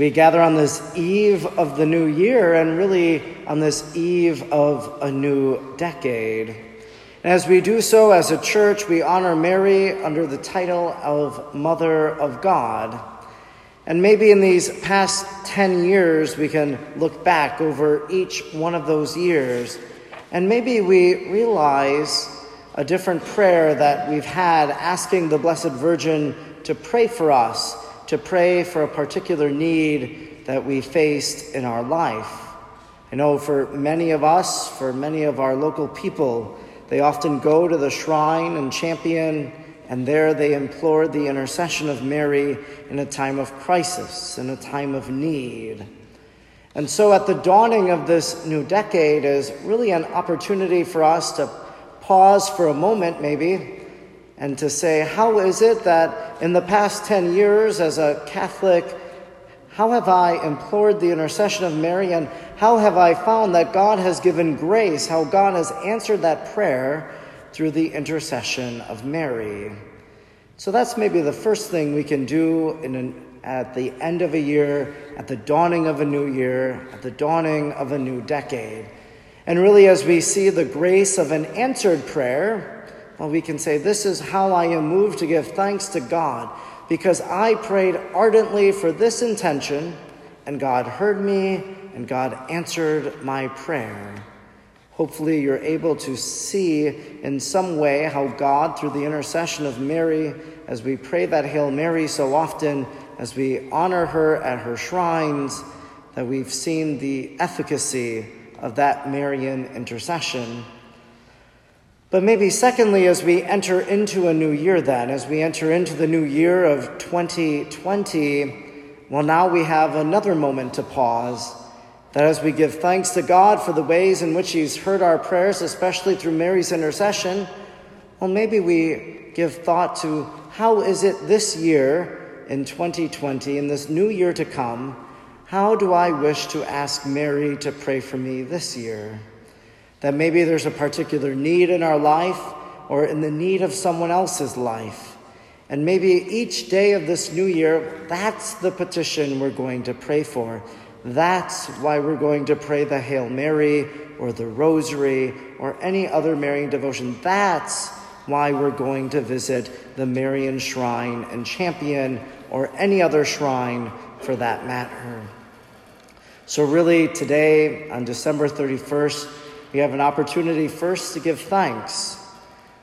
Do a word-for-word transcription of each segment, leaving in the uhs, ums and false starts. We gather on this eve of the new year and really on this eve of a new decade. And as we do so as a church, we honor Mary under the title of Mother of God. And maybe in these past ten years, we can look back over each one of those years, and maybe we realize a different prayer that we've had asking the Blessed Virgin to pray for us, to pray for a particular need that we faced in our life. I know for many of us, for many of our local people, they often go to the shrine in Champion, and there they implore the intercession of Mary in a time of crisis, in a time of need. And so at the dawning of this new decade is really an opportunity for us to pause for a moment, maybe, and to say, how is it that in the past ten years as a Catholic, how have I implored the intercession of Mary, and how have I found that God has given grace, how God has answered that prayer through the intercession of Mary? So that's maybe the first thing we can do in an at the end of a year, at the dawning of a new year, at the dawning of a new decade. And really, as we see the grace of an answered prayer, well, we can say, this is how I am moved to give thanks to God, because I prayed ardently for this intention, and God heard me, and God answered my prayer. Hopefully, you're able to see in some way how God, through the intercession of Mary, as we pray that Hail Mary so often, as we honor her at her shrines, that we've seen the efficacy of that Marian intercession. But maybe secondly, as we enter into a new year then, as we enter into the new year of twenty twenty, well, now we have another moment to pause, that as we give thanks to God for the ways in which he's heard our prayers, especially through Mary's intercession, well, maybe we give thought to how is it this year, in twenty twenty, in this new year to come, how do I wish to ask Mary to pray for me this year? That maybe there's a particular need in our life or in the need of someone else's life. And maybe each day of this new year, that's the petition we're going to pray for. That's why we're going to pray the Hail Mary or the Rosary or any other Marian devotion. That's why we're going to visit the Marian Shrine and Champion, or any other shrine for that matter. So really today, on December thirty-first, we have an opportunity first to give thanks,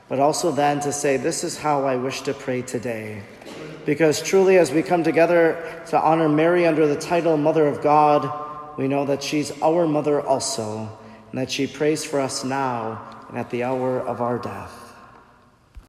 but also then to say, this is how I wish to pray today. Because truly, as we come together to honor Mary under the title Mother of God, we know that she's our mother also, and that she prays for us now and at the hour of our death.